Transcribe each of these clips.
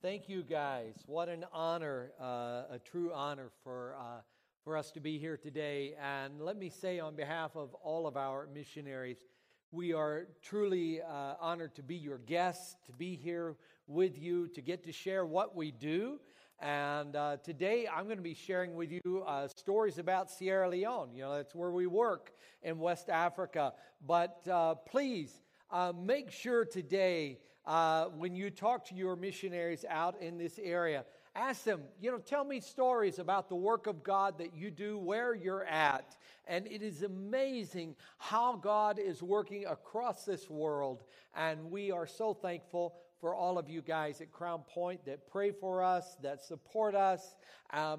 Thank you, guys. What an honor, a true honor for us to be here today. And let me say on behalf of all of our missionaries, we are truly honored to be your guests, to be here with you, to get to share what we do. And today I'm going to be sharing with you stories about Sierra Leone. You know, that's where we work in West Africa. But please make sure today when you talk to your missionaries out in this area, ask them, you know, tell me stories about the work of God that you do where you're at. And it is amazing how God is working across this world. And we are so thankful for all of you guys at Crown Point that pray for us, that support us,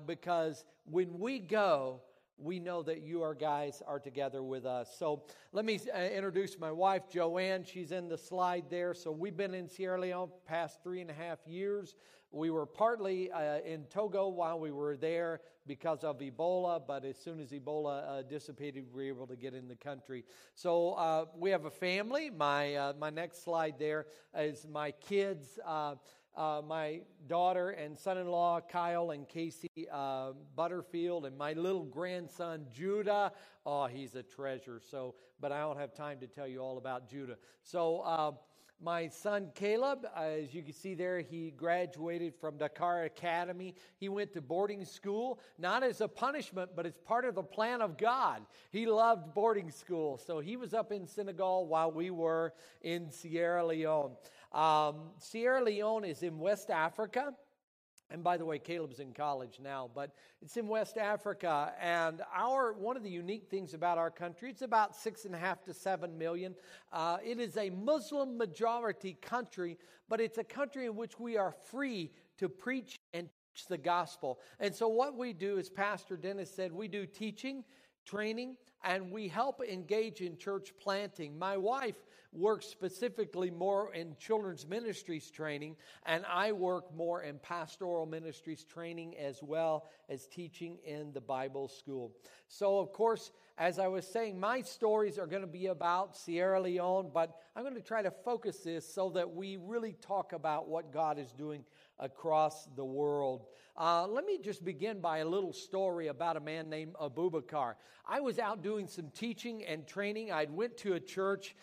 because when we go, we know that you guys are together with us. So let me introduce my wife, Joanne. She's in the slide there. So we've been in Sierra Leone the past 3.5 years. We were partly in Togo while we were there because of Ebola, but as soon as Ebola dissipated, we were able to get in the country. So we have a family. My next slide there is my kids. My daughter and son-in-law, Kyle and Casey Butterfield, and my little grandson, Judah. Oh, he's a treasure. So, but I don't have time to tell you all about Judah. So my son, Caleb, as you can see there, he graduated from Dakar Academy. He went to boarding school, not as a punishment, but as part of the plan of God. He loved boarding school. So he was up in Senegal while we were in Sierra Leone. Sierra Leone is in West Africa. And by the way, Caleb's in college now, but it's in West Africa. And one of the unique things about our country, it's about 6.5 to 7 million. It is a Muslim majority country, but it's a country in which we are free to preach and teach the gospel. And so what we do, as Pastor Dennis said, we do teaching, training, and we help engage in church planting. My wife works specifically more in children's ministries training, and I work more in pastoral ministries training as well as teaching in the Bible school. So, of course, as I was saying, my stories are going to be about Sierra Leone, but I'm going to try to focus this so that we really talk about what God is doing across the world. Let me just begin by a little story about a man named Abubakar. I was out doing some teaching and training. I went to a church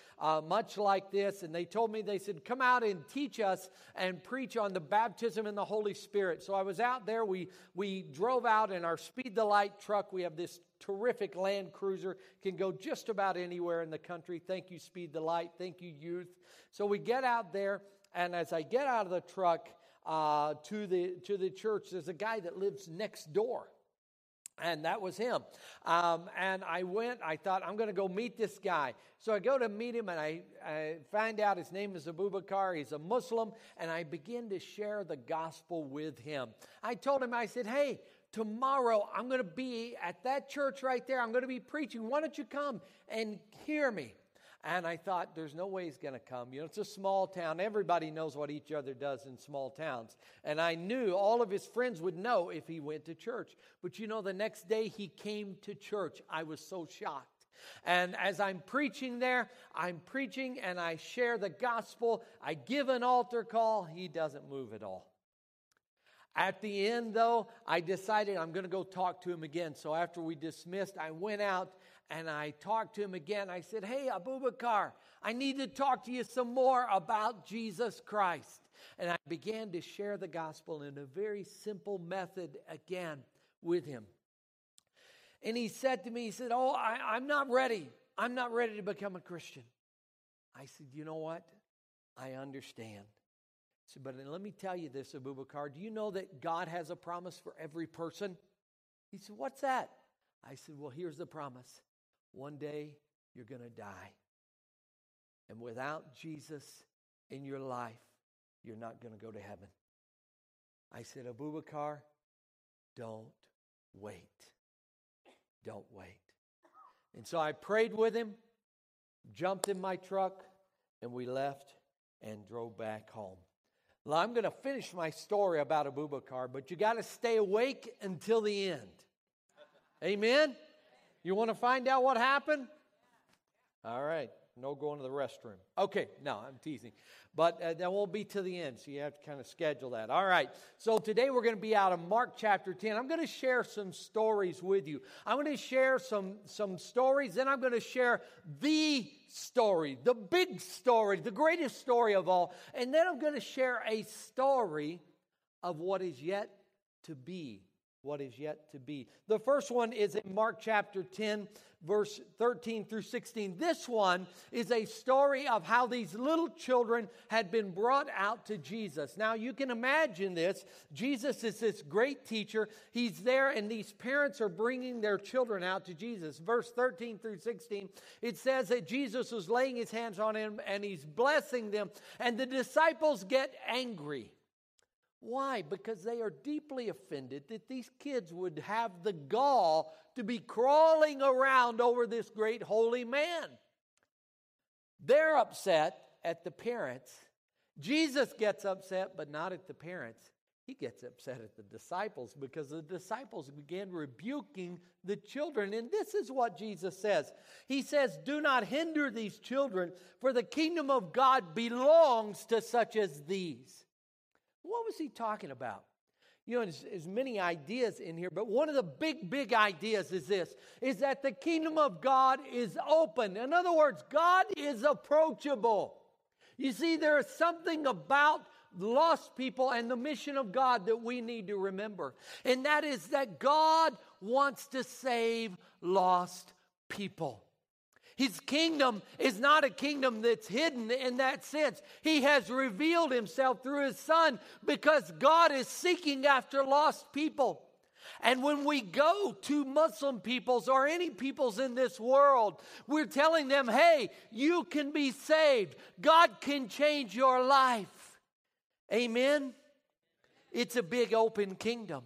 much like this, and they told me, they said, come out and teach us and preach on the baptism in the Holy Spirit. So I was out there. We drove out in our Speed the Light truck. We have this terrific Land Cruiser, can go just about anywhere in the country. Thank you, Speed the Light. Thank you, youth. So we get out there, and as I get out of the truck, to the church, there's a guy that lives next door, and that was him. And I thought, I'm going to go meet this guy. So I go to meet him, and I find out his name is Abubakar. He's a Muslim, and I begin to share the gospel with him. I told him, I said, hey, tomorrow I'm going to be at that church right there. I'm going to be preaching. Why don't you come and hear me? And I thought, there's no way he's going to come. You know, it's a small town. Everybody knows what each other does in small towns. And I knew all of his friends would know if he went to church. But you know, the next day he came to church. I was so shocked. And as I'm preaching there, I'm preaching and I share the gospel. I give an altar call. He doesn't move at all. At the end, though, I decided I'm going to go talk to him again. So after we dismissed, I went out and I talked to him again. I said, hey, Abubakar, I need to talk to you some more about Jesus Christ. And I began to share the gospel in a very simple method again with him. And he said to me, he said, oh, I'm not ready. I'm not ready to become a Christian. I said, you know what? I understand. So, but let me tell you this, Abubakar, do you know that God has a promise for every person? He said, what's that? I said, well, here's the promise. One day you're going to die. And without Jesus in your life, you're not going to go to heaven. I said, Abubakar, don't wait. Don't wait. And so I prayed with him, jumped in my truck, and we left and drove back home. Well, I'm going to finish my story about Abubakar, but you got to stay awake until the end. Amen? You want to find out what happened? All right. No going to the restroom. Okay, no, I'm teasing. But that won't be to the end, so you have to kind of schedule that. All right, so today we're going to be out of Mark chapter 10. I'm going to share some stories with you. I'm going to share some stories, then I'm going to share the story, the big story, the greatest story of all. And then I'm going to share a story of what is yet to be. What is yet to be. The first one is in Mark chapter 10, verse 13 through 16. This one is a story of how these little children had been brought out to Jesus. Now you can imagine this. Jesus is this great teacher. He's there and these parents are bringing their children out to Jesus. Verse 13 through 16, it says that Jesus was laying his hands on him and he's blessing them. And the disciples get angry. Why? Because they are deeply offended that these kids would have the gall to be crawling around over this great holy man. They're upset at the parents. Jesus gets upset, but not at the parents. He gets upset at the disciples because the disciples began rebuking the children. And this is what Jesus says. He says, "Do not hinder these children, for the kingdom of God belongs to such as these." What was he talking about? You know, there's many ideas in here, but one of the big ideas is this, is that the kingdom of God is open. In other words, God is approachable. You see, there is something about lost people and the mission of God that we need to remember, and that is that God wants to save lost people. His kingdom is not a kingdom that's hidden in that sense. He has revealed himself through his son because God is seeking after lost people. And when we go to Muslim peoples or any peoples in this world, we're telling them, hey, you can be saved. God can change your life. Amen? It's a big open kingdom.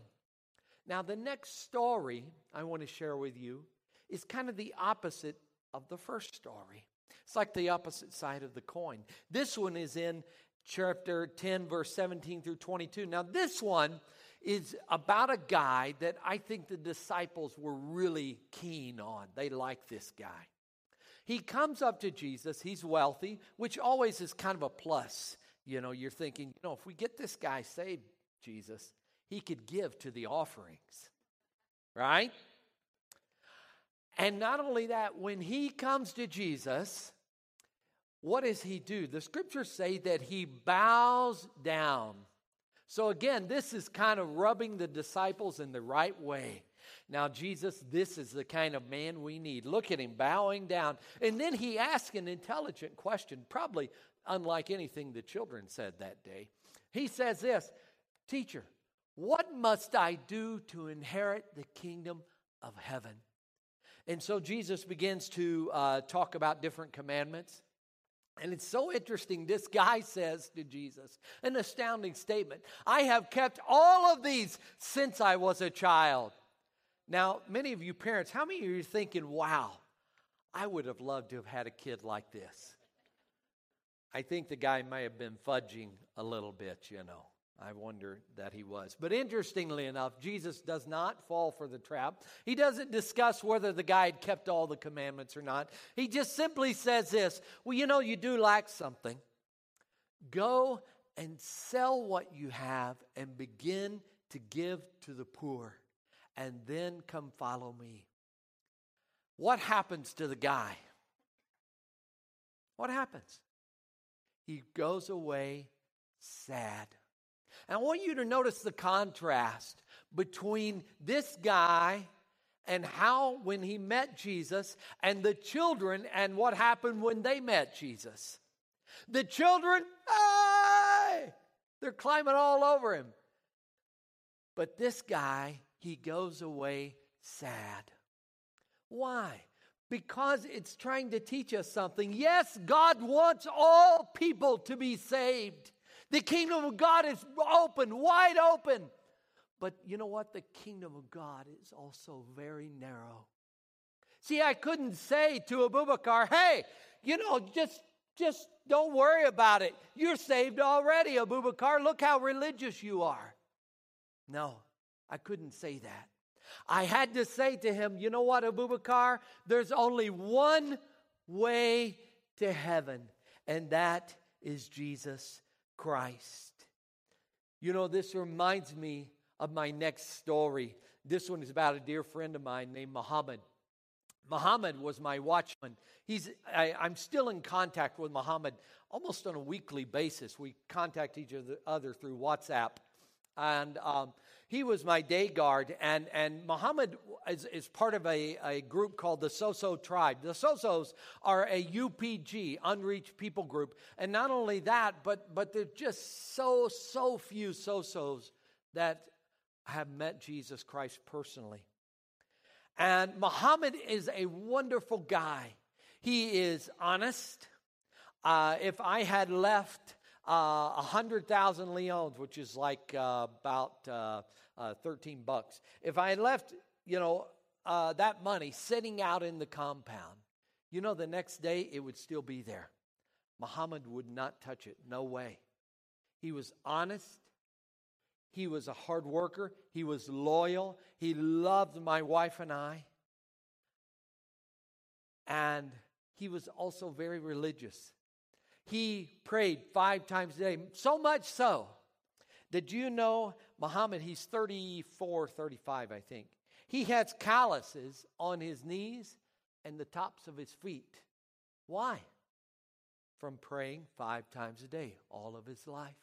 Now, the next story I want to share with you is kind of the opposite of the first story. It's like the opposite side of the coin. This one is in chapter 10, verse 17 through 22. Now, this one is about a guy that I think the disciples were really keen on. They like this guy. He comes up to Jesus. He's wealthy, which always is kind of a plus. You know, you're thinking, you know, if we get this guy saved, Jesus, he could give to the offerings, right? And not only that, when he comes to Jesus, what does he do? The scriptures say that he bows down. So again, this is kind of rubbing the disciples in the right way. Now, Jesus, this is the kind of man we need. Look at him bowing down. And then he asks an intelligent question, probably unlike anything the children said that day. He says this, "Teacher, what must I do to inherit the kingdom of heaven?" And so Jesus begins to talk about different commandments. And it's so interesting. This guy says to Jesus, an astounding statement, "I have kept all of these since I was a child." Now, many of you parents, how many of you are thinking, wow, I would have loved to have had a kid like this? I think the guy may have been fudging a little bit, you know. I wonder that he was. But interestingly enough, Jesus does not fall for the trap. He doesn't discuss whether the guy had kept all the commandments or not. He just simply says this, "Well, you know, you do lack something. Go and sell what you have and begin to give to the poor, and then come follow me." What happens to the guy? What happens? He goes away sad. And I want you to notice the contrast between this guy and how when he met Jesus and the children and what happened when they met Jesus. The children, hey, they're climbing all over him. But this guy, he goes away sad. Why? Because it's trying to teach us something. Yes, God wants all people to be saved. The kingdom of God is open, wide open. But you know what? The kingdom of God is also very narrow. See, I couldn't say to Abubakar, hey, you know, just don't worry about it. You're saved already, Abubakar. Look how religious you are. No, I couldn't say that. I had to say to him, you know what, Abubakar? There's only one way to heaven, and that is Jesus Christ. You know, this reminds me of my next story. This one is about a dear friend of mine named Muhammad. Muhammad was my watchman. I'm still in contact with Muhammad almost on a weekly basis. We contact each other through WhatsApp. And he was my day guard. And Muhammad is part of a group called the Soso Tribe. The Sosos are a UPG, unreached people group. And not only that, but there are just so few Sosos that have met Jesus Christ personally. And Muhammad is a wonderful guy. He is honest. If I had left 100,000 leones, which is like about $13, if I had left, that money sitting out in the compound, the next day it would still be there. Muhammad would not touch it. No way. He was honest. He was a hard worker. He was loyal. He loved my wife and I. And he was also very religious. He prayed 5 times a day, so much so that Muhammad, he's 34, 35, I think. He has calluses on his knees and the tops of his feet. Why? From praying 5 times a day all of his life.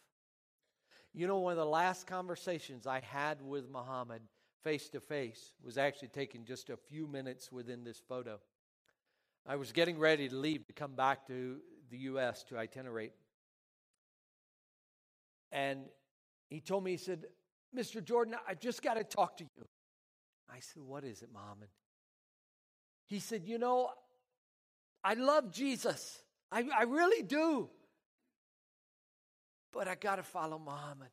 One of the last conversations I had with Muhammad face to face was actually taken just a few minutes within this photo. I was getting ready to leave to come back to the U.S. to itinerate. And he told me, he said, "Mr. Jordan, I just got to talk to you." I said, "What is it, Muhammad?" He said, "I love Jesus. I really do. But I got to follow Muhammad."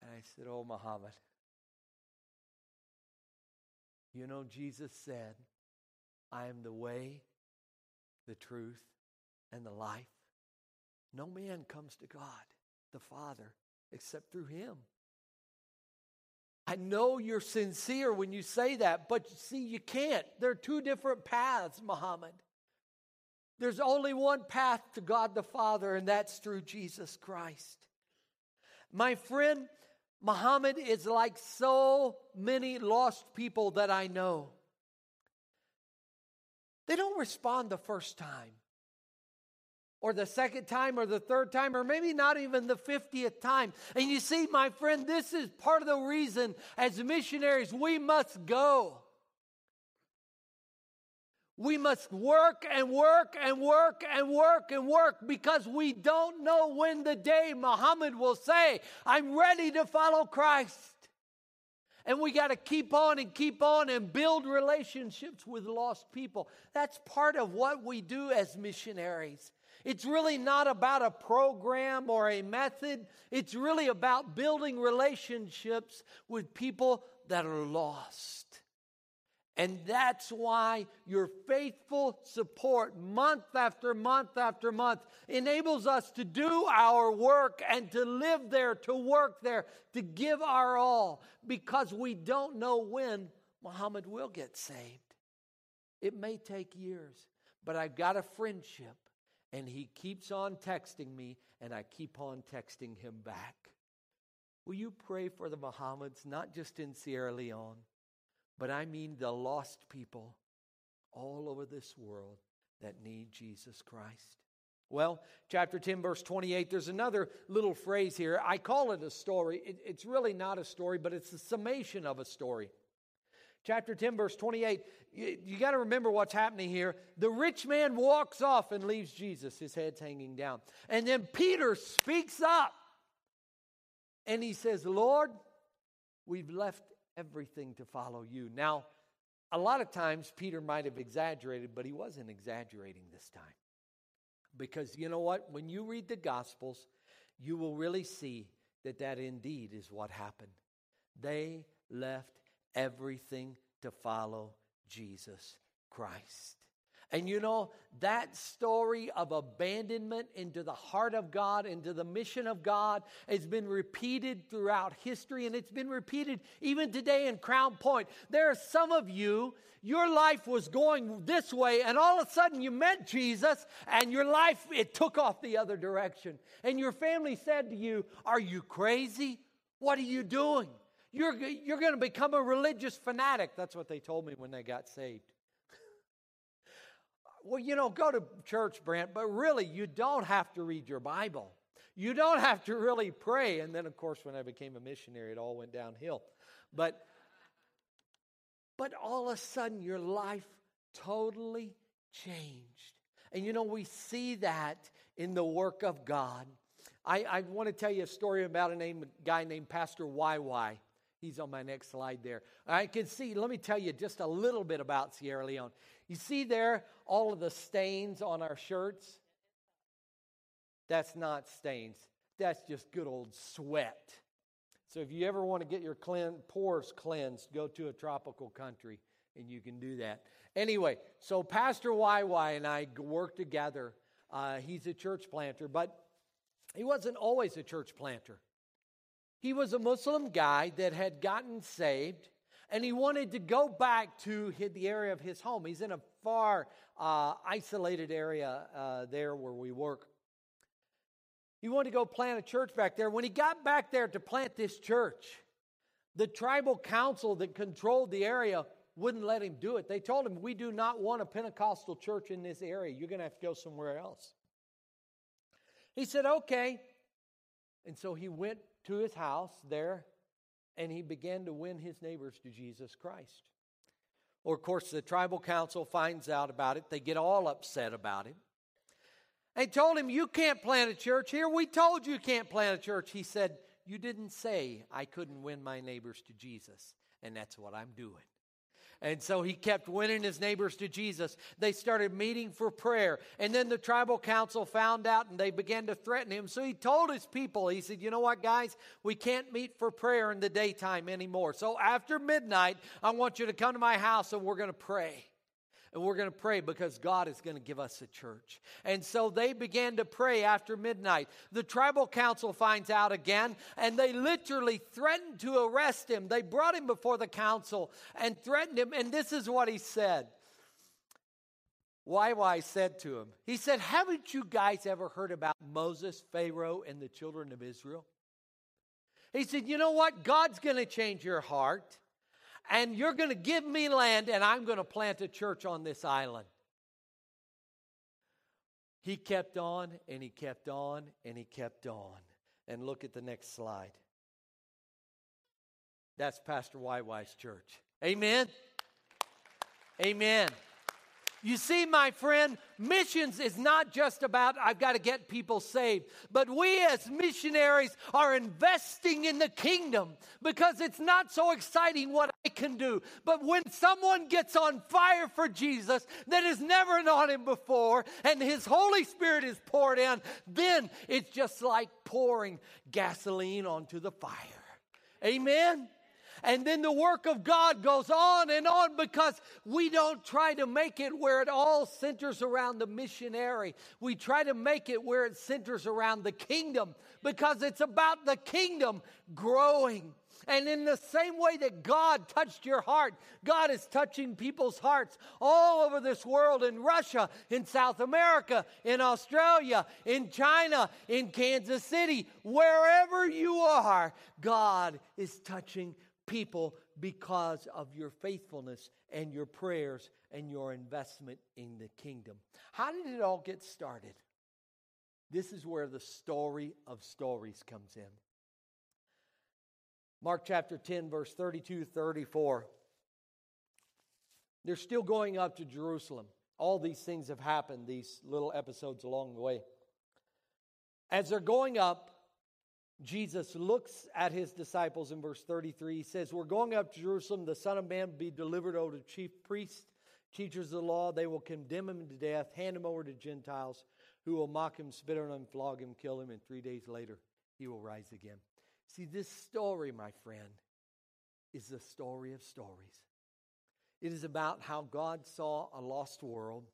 And I said, "Oh, Muhammad, Jesus said, I am the way, the truth, and the life. No man comes to God, the Father, except through him. I know you're sincere when you say that, but you can't. There are 2 different paths, Muhammad. There's only one path to God the Father, and that's through Jesus Christ." My friend, Muhammad is like so many lost people that I know. They don't respond the first time, or the second time, or the third time, or maybe not even the 50th time. And you see, my friend, this is part of the reason as missionaries we must go. We must work and work and work and work and work, because we don't know when the day Muhammad will say, "I'm ready to follow Christ." And we got to keep on and build relationships with lost people. That's part of what we do as missionaries. It's really not about a program or a method. It's really about building relationships with people that are lost. And that's why your faithful support month after month after month enables us to do our work and to live there, to work there, to give our all, because we don't know when Muhammad will get saved. It may take years, but I've got a friendship, and he keeps on texting me, and I keep on texting him back. Will you pray for the Muhammads, not just in Sierra Leone, but I mean the lost people all over this world that need Jesus Christ? Well, chapter 10, verse 28, there's another little phrase here. I call it a story. It's really not a story, but it's a summation of a story. Chapter 10, verse 28, you got to remember what's happening here. The rich man walks off and leaves Jesus. His head's hanging down. And then Peter speaks up and he says, "Lord, we've left everything to follow you." Now, a lot of times Peter might have exaggerated, but he wasn't exaggerating this time. Because you know what? When you read the Gospels, you will really see that indeed is what happened. They left everything to follow Jesus Christ. And you know, that story of abandonment into the heart of God, into the mission of God, has been repeated throughout history, and it's been repeated even today in Crown Point. There are some of you, your life was going this way, and all of a sudden you met Jesus, and your life, it took off the other direction. And your family said to you, "Are you crazy? What are you doing? You're going to become a religious fanatic." That's what they told me when they got saved. Well, you know, go to church, Brent, but really, you don't have to read your Bible. You don't have to really pray. And then, of course, when I became a missionary, it all went downhill. But all of a sudden, your life totally changed. And, you know, we see that in the work of God. I want to tell you a story about a guy named Pastor YY. He's on my next slide there. I can see, let me tell you just a little bit about Sierra Leone. You see there all of the stains on our shirts? That's not stains. That's just good old sweat. So if you ever want to get your pores cleansed, go to a tropical country and you can do that. Anyway, so Pastor YY and I work together. He's a church planter, but he wasn't always a church planter. He was a Muslim guy that had gotten saved, and he wanted to go back to the area of his home. He's in a far isolated area there where we work. He wanted to go plant a church back there. When he got back there to plant this church, the tribal council that controlled the area wouldn't let him do it. They told him, "We do not want a Pentecostal church in this area. You're going to have to go somewhere else." He said, "Okay." And so he went to his house there, and he began to win his neighbors to Jesus Christ. Or, of course, the tribal council finds out about it. They get all upset about him. They told him, "You can't plant a church here. We told you can't plant a church." He said, "You didn't say I couldn't win my neighbors to Jesus, and that's what I'm doing." And so he kept winning his neighbors to Jesus. They started meeting for prayer. And then the tribal council found out, and they began to threaten him. So he told his people, he said, "You know what, guys? We can't meet for prayer in the daytime anymore. So after midnight, I want you to come to my house, and we're going to pray. And we're going to pray because God is going to give us a church." And so they began to pray after midnight. The tribal council finds out again, and they literally threatened to arrest him. They brought him before the council and threatened him. And this is what he said. YY said to him, he said, "Haven't you guys ever heard about Moses, Pharaoh, and the children of Israel?" He said, "You know what? God's going to change your heart. And you're going to give me land, and I'm going to plant a church on this island." He kept on, and he kept on, and he kept on. And look at the next slide. That's Pastor YY's church. Amen? Amen. You see, my friend, missions is not just about, I've got to get people saved. But we as missionaries are investing in the kingdom because it's not so exciting what I can do. But when someone gets on fire for Jesus that has never known him before and his Holy Spirit is poured in, then it's just like pouring gasoline onto the fire. Amen? And then the work of God goes on and on because we don't try to make it where it all centers around the missionary. We try to make it where it centers around the kingdom because it's about the kingdom growing. And in the same way that God touched your heart, God is touching people's hearts all over this world, in Russia, in South America, in Australia, in China, in Kansas City. Wherever you are, God is touching people because of your faithfulness and your prayers and your investment in the kingdom. How did it all get started? This is where the story of stories comes in. Mark chapter 10, verse 32, 34. They're still going up to Jerusalem. All these things have happened, these little episodes along the way. As they're going up, Jesus looks at his disciples in verse 33. He says, "We're going up to Jerusalem. The Son of Man will be delivered over to chief priests, teachers of the law. They will condemn him to death, hand him over to Gentiles, who will mock him, spit on him, flog him, kill him, and 3 days later he will rise again." See, this story, my friend, is the story of stories. It is about how God saw a lost world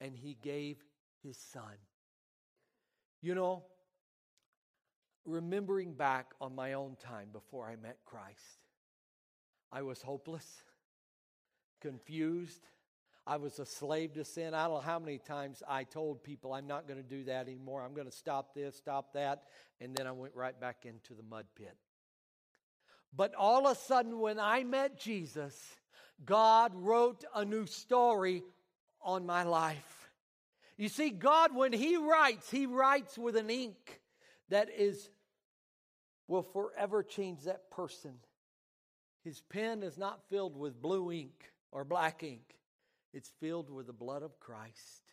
and he gave his son. You know, remembering back on my own time before I met Christ, I was hopeless, confused. I was a slave to sin. I don't know how many times I told people, I'm not going to do that anymore. I'm going to stop this, stop that. And then I went right back into the mud pit. But all of a sudden, when I met Jesus, God wrote a new story on my life. You see, God, when He writes with an ink that will forever change that person. His pen is not filled with blue ink or black ink. It's filled with the blood of Christ.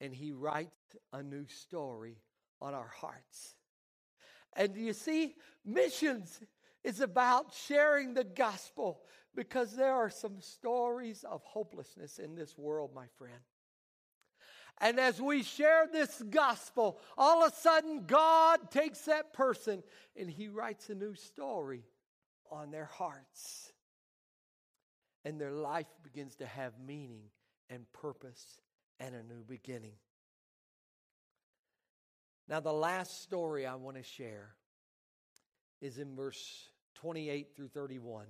And He writes a new story on our hearts. And you see, missions is about sharing the gospel, because there are some stories of hopelessness in this world, my friend. And as we share this gospel, all of a sudden God takes that person and He writes a new story on their hearts. And their life begins to have meaning and purpose and a new beginning. Now, the last story I want to share is in verse 28 through 31.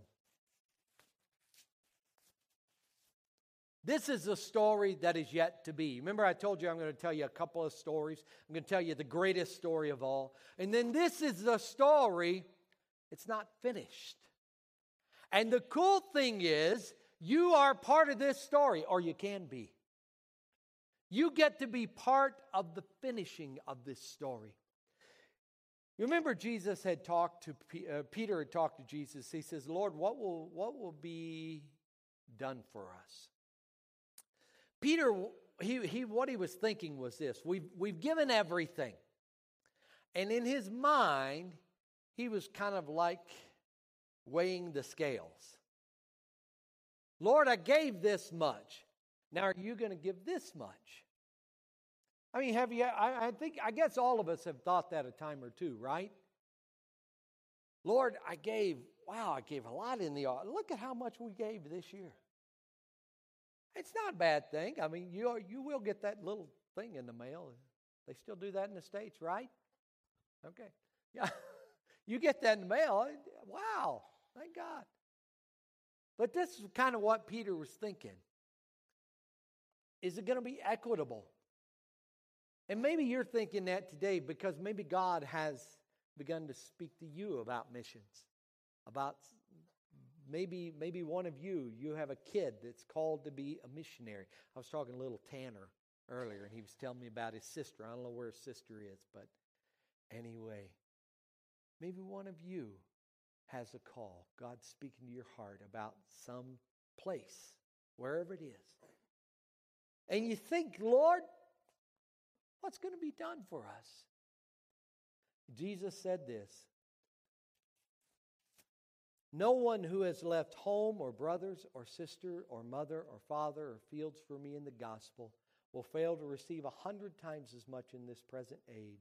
This is a story that is yet to be. Remember, I told you I'm going to tell you a couple of stories. I'm going to tell you the greatest story of all. And then this is the story, it's not finished. And the cool thing is, you are part of this story, or you can be. You get to be part of the finishing of this story. You remember Jesus had talked to Peter had talked to Jesus. He says, Lord, what will be done for us? Peter, what he was thinking was this: we've given everything. And in his mind, he was kind of like weighing the scales. Lord, I gave this much. Now, are you going to give this much? I mean, I guess all of us have thought that a time or two, right? Lord, I gave a lot in the offering. Look at how much we gave this year. It's not a bad thing. I mean, you will get that little thing in the mail. They still do that in the States, right? Okay. Yeah. You get that in the mail. Wow. Thank God. But this is kind of what Peter was thinking. Is it going to be equitable? And maybe you're thinking that today, because maybe God has begun to speak to you about missions, about Maybe one of you have a kid that's called to be a missionary. I was talking to little Tanner earlier, and he was telling me about his sister. I don't know where his sister is, but anyway. Maybe one of you has a call. God's speaking to your heart about some place, wherever it is. And you think, Lord, what's going to be done for us? Jesus said this: no one who has left home or brothers or sister or mother or father or fields for me in the gospel will fail to receive 100 times as much in this present age.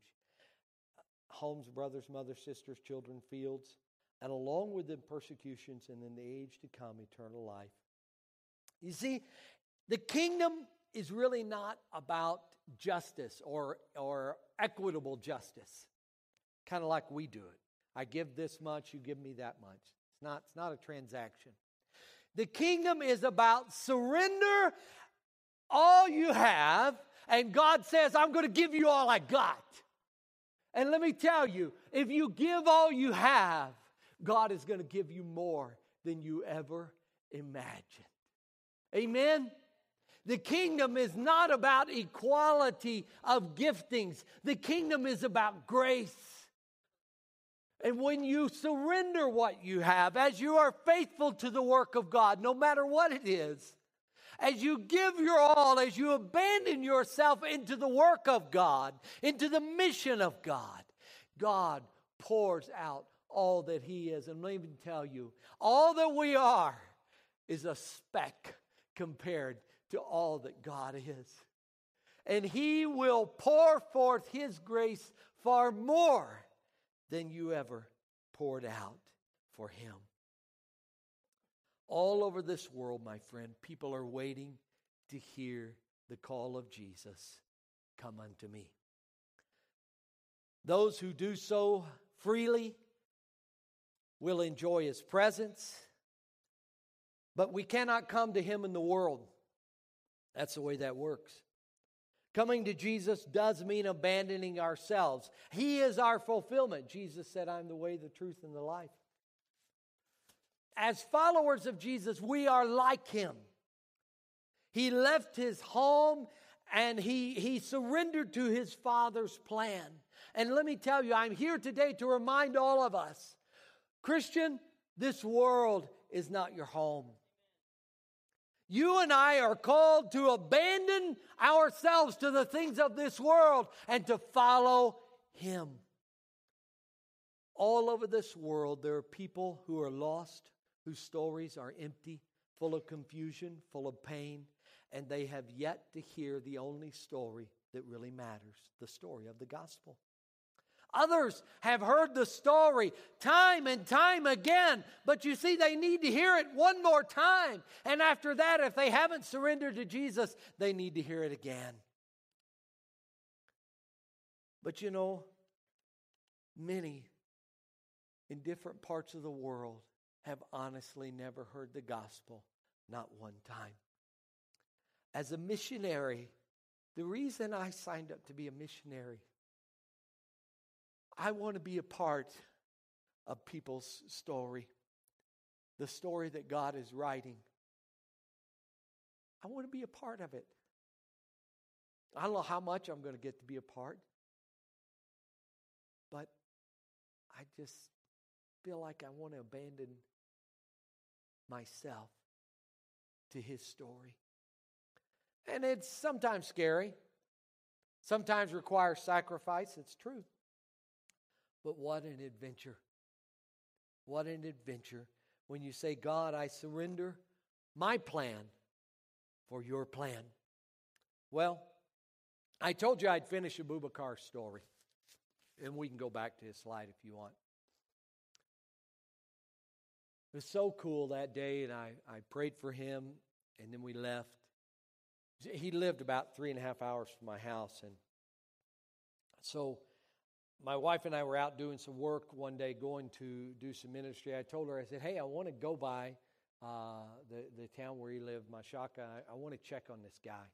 Homes, brothers, mothers, sisters, children, fields, and along with them persecutions, and in the age to come, eternal life. You see, the kingdom is really not about justice or equitable justice, kind of like we do it. I give this much, you give me that much. It's not a transaction. The kingdom is about surrender all you have, and God says, I'm going to give you all I got. And let me tell you, if you give all you have, God is going to give you more than you ever imagined. Amen? The kingdom is not about equality of giftings. The kingdom is about grace. And when you surrender what you have, as you are faithful to the work of God, no matter what it is, as you give your all, as you abandon yourself into the work of God, into the mission of God, God pours out all that He is. And let me tell you, all that we are is a speck compared to all that God is. And He will pour forth His grace far more than you ever poured out for Him. All over this world, my friend, people are waiting to hear the call of Jesus, "Come unto me." Those who do so freely will enjoy his presence, but we cannot come to him in the world. That's the way that works. Coming to Jesus does mean abandoning ourselves. He is our fulfillment. Jesus said, "I'm the way, the truth, and the life." As followers of Jesus, we are like him. He left his home and he surrendered to his Father's plan. And let me tell you, I'm here today to remind all of us, Christian, this world is not your home. You and I are called to abandon ourselves to the things of this world and to follow him. All over this world, there are people who are lost, whose stories are empty, full of confusion, full of pain, and they have yet to hear the only story that really matters, the story of the gospel. Others have heard the story time and time again, but you see, they need to hear it one more time. And after that, if they haven't surrendered to Jesus, they need to hear it again. But you know, many in different parts of the world have honestly never heard the gospel, not one time. As a missionary, the reason I signed up to be a missionary, I want to be a part of people's story, the story that God is writing. I want to be a part of it. I don't know how much I'm going to get to be a part, but I just feel like I want to abandon myself to his story. And it's sometimes scary, sometimes requires sacrifice, it's true. But what an adventure. What an adventure when you say, "God, I surrender my plan for your plan." Well, I told you I'd finish Abubakar's story. And we can go back to his slide if you want. It was so cool that day, and I prayed for him, and then we left. He lived about 3.5 hours from my house, and so my wife and I were out doing some work one day, going to do some ministry. I told her, I said, "Hey, I want to go by the town where he lived, Mashaka. I want to check on this guy."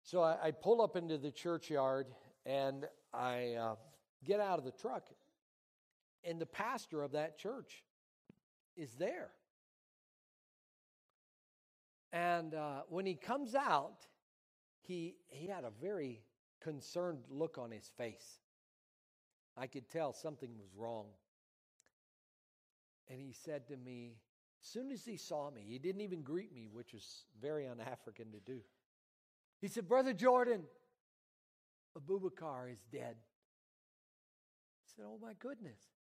So I pull up into the churchyard, and I get out of the truck, and the pastor of that church is there. And when he comes out, he had a very concerned look on his face. I could tell something was wrong. And he said to me, as soon as he saw me, he didn't even greet me, which was very un-African to do. He said, "Brother Jordan, Abubakar is dead." I said, "Oh my goodness."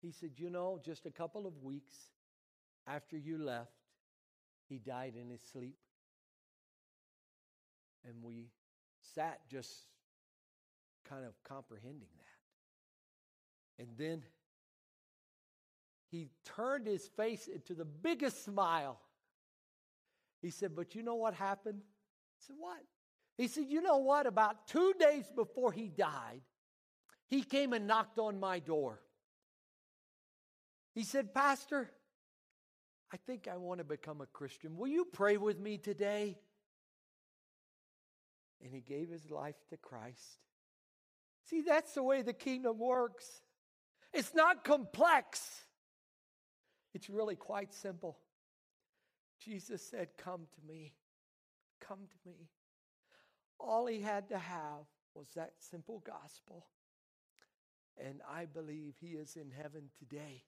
He said, "You know, just a couple of weeks after you left, he died in his sleep." And we sat just kind of comprehending that. And then he turned his face into the biggest smile. He said, "But you know what happened?" I said, "What?" He said, "You know what? About 2 days before he died, he came and knocked on my door. He said, 'Pastor, I think I want to become a Christian. Will you pray with me today?' And he gave his life to Christ." See, that's the way the kingdom works. It's not complex. It's really quite simple. Jesus said, "Come to me. Come to me." All he had to have was that simple gospel. And I believe he is in heaven today.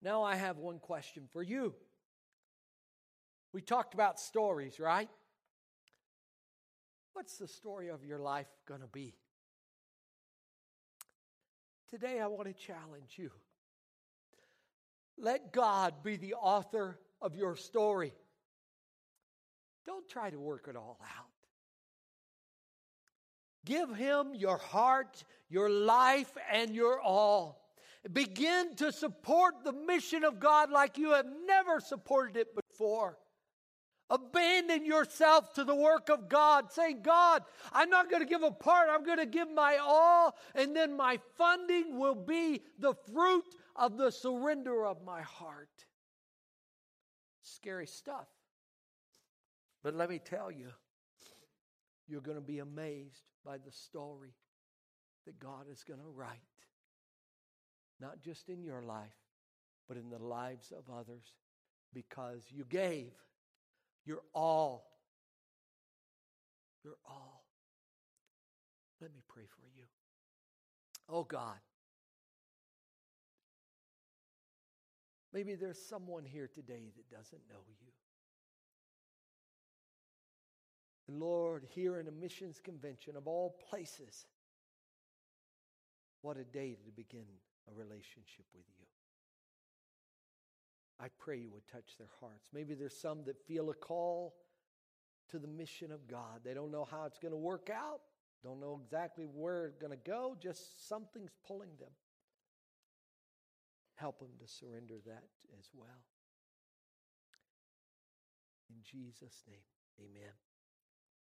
Now I have one question for you. We talked about stories, right? What's the story of your life going to be? Today I want to challenge you. Let God be the author of your story. Don't try to work it all out. Give him your heart, your life, and your all. Begin to support the mission of God like you have never supported it before. Abandon yourself to the work of God. Say, God, I'm not going to give a part. I'm going to give my all, and then my funding will be the fruit of the surrender of my heart. Scary stuff. But let me tell you, you're going to be amazed by the story that God is going to write, not just in your life, but in the lives of others, because you gave your all. Your all. Let me pray for you. Oh God, maybe there's someone here today that doesn't know you. And Lord, here in a missions convention of all places, what a day to begin a relationship with you. I pray you would touch their hearts. Maybe there's some that feel a call to the mission of God. They don't know how it's going to work out. Don't know exactly where it's going to go. Just something's pulling them. Help them to surrender that as well. In Jesus' name, amen.